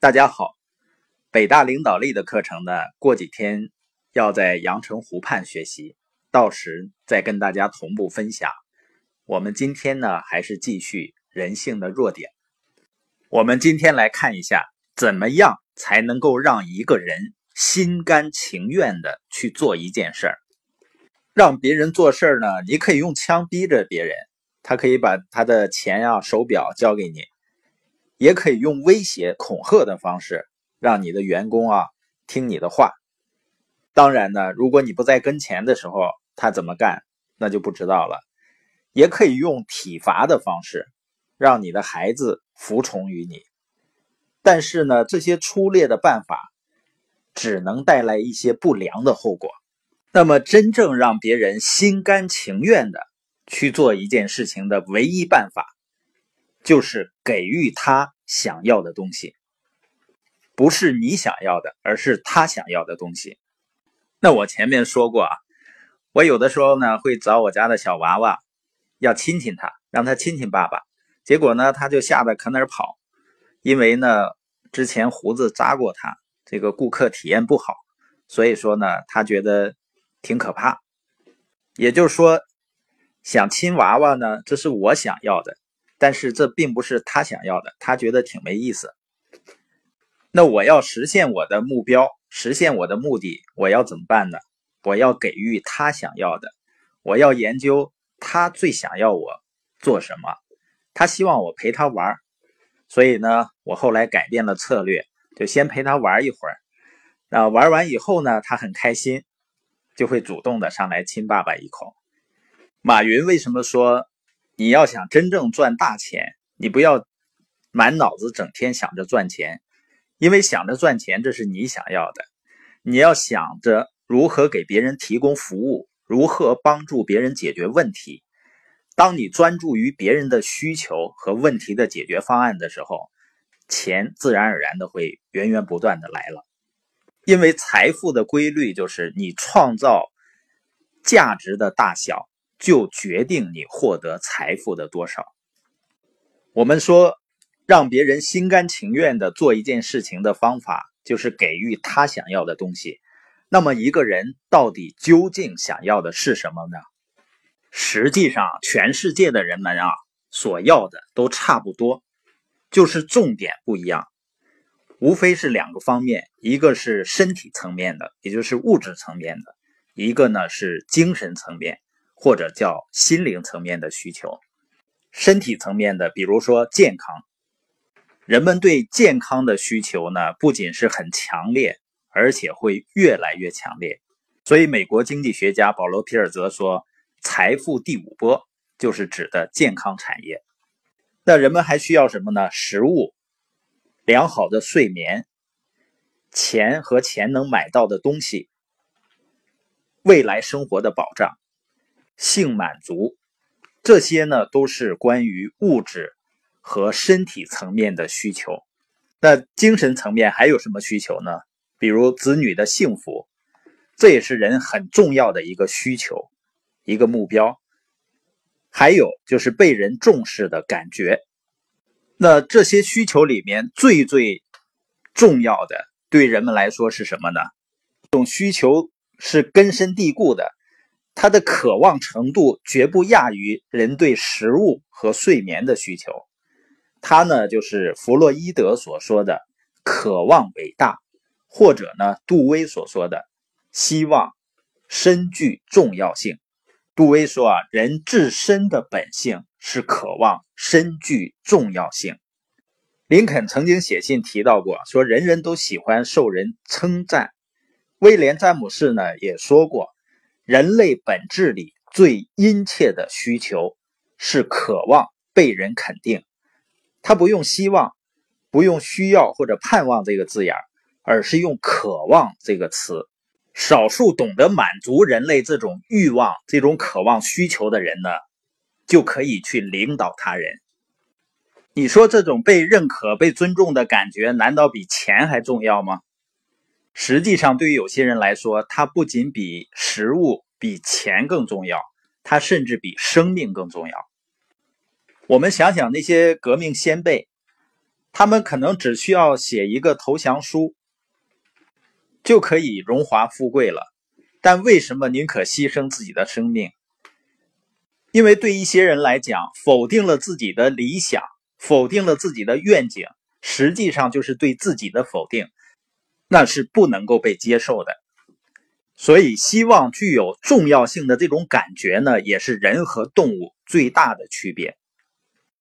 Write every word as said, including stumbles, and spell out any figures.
大家好，北大领导力的课程呢，过几天要在阳澄湖畔学习，到时再跟大家同步分享。我们今天呢，还是继续人性的弱点。我们今天来看一下，怎么样才能够让一个人心甘情愿的去做一件事儿。让别人做事儿呢，你可以用枪逼着别人，他可以把他的钱啊、手表交给你。也可以用威胁恐吓的方式让你的员工啊听你的话。当然呢，如果你不在跟前的时候，他怎么干那就不知道了。也可以用体罚的方式让你的孩子服从于你。但是呢，这些粗劣的办法只能带来一些不良的后果。那么真正让别人心甘情愿的去做一件事情的唯一办法，就是给予他想要的东西，不是你想要的，而是他想要的东西。那我前面说过啊，我有的时候呢会找我家的小娃娃要亲亲他，让他亲亲爸爸，结果呢他就吓得可哪儿跑，因为呢之前胡子扎过他，这个顾客体验不好，所以说呢他觉得挺可怕。也就是说，想亲娃娃呢，这是我想要的，但是这并不是他想要的，他觉得挺没意思。那我要实现我的目标，实现我的目的，我要怎么办呢？我要给予他想要的，我要研究他最想要我做什么，他希望我陪他玩。所以呢，我后来改变了策略，就先陪他玩一会儿。那玩完以后呢，他很开心，就会主动的上来亲爸爸一口。马云为什么说你要想真正赚大钱，你不要满脑子整天想着赚钱，因为想着赚钱这是你想要的。你要想着如何给别人提供服务，如何帮助别人解决问题。当你专注于别人的需求和问题的解决方案的时候，钱自然而然的会源源不断的来了。因为财富的规律就是你创造价值的大小，就决定你获得财富的多少。我们说，让别人心甘情愿的做一件事情的方法，就是给予他想要的东西。那么一个人到底究竟想要的是什么呢？实际上，全世界的人们啊，所要的都差不多，就是重点不一样。无非是两个方面，一个是身体层面的，也就是物质层面的，一个呢是精神层面，或者叫心灵层面的需求。身体层面的，比如说健康，人们对健康的需求呢，不仅是很强烈，而且会越来越强烈。所以美国经济学家保罗·皮尔泽说，财富第五波就是指的健康产业。那人们还需要什么呢？食物、良好的睡眠、钱和钱能买到的东西、未来生活的保障、性满足，这些呢都是关于物质和身体层面的需求。那精神层面还有什么需求呢？比如子女的幸福，这也是人很重要的一个需求，一个目标。还有就是被人重视的感觉。那这些需求里面最最重要的，对人们来说是什么呢？这种需求是根深蒂固的，它的渴望程度绝不亚于人对食物和睡眠的需求。它呢，就是弗洛伊德所说的渴望伟大，或者呢，杜威所说的希望深具重要性。杜威说啊，人至深的本性是渴望深具重要性。林肯曾经写信提到过，说人人都喜欢受人称赞。威廉·詹姆士呢，也说过，人类本质里最殷切的需求是渴望被人肯定。他不用希望，不用需要或者盼望这个字眼，而是用渴望这个词。少数懂得满足人类这种欲望，这种渴望需求的人呢，就可以去领导他人。你说这种被认可、被尊重的感觉，难道比钱还重要吗？实际上，对于有些人来说，它不仅比食物、比钱更重要，它甚至比生命更重要。我们想想那些革命先辈，他们可能只需要写一个投降书就可以荣华富贵了，但为什么宁可牺牲自己的生命？因为对一些人来讲，否定了自己的理想，否定了自己的愿景，实际上就是对自己的否定，那是不能够被接受的。所以希望具有重要性的这种感觉呢，也是人和动物最大的区别。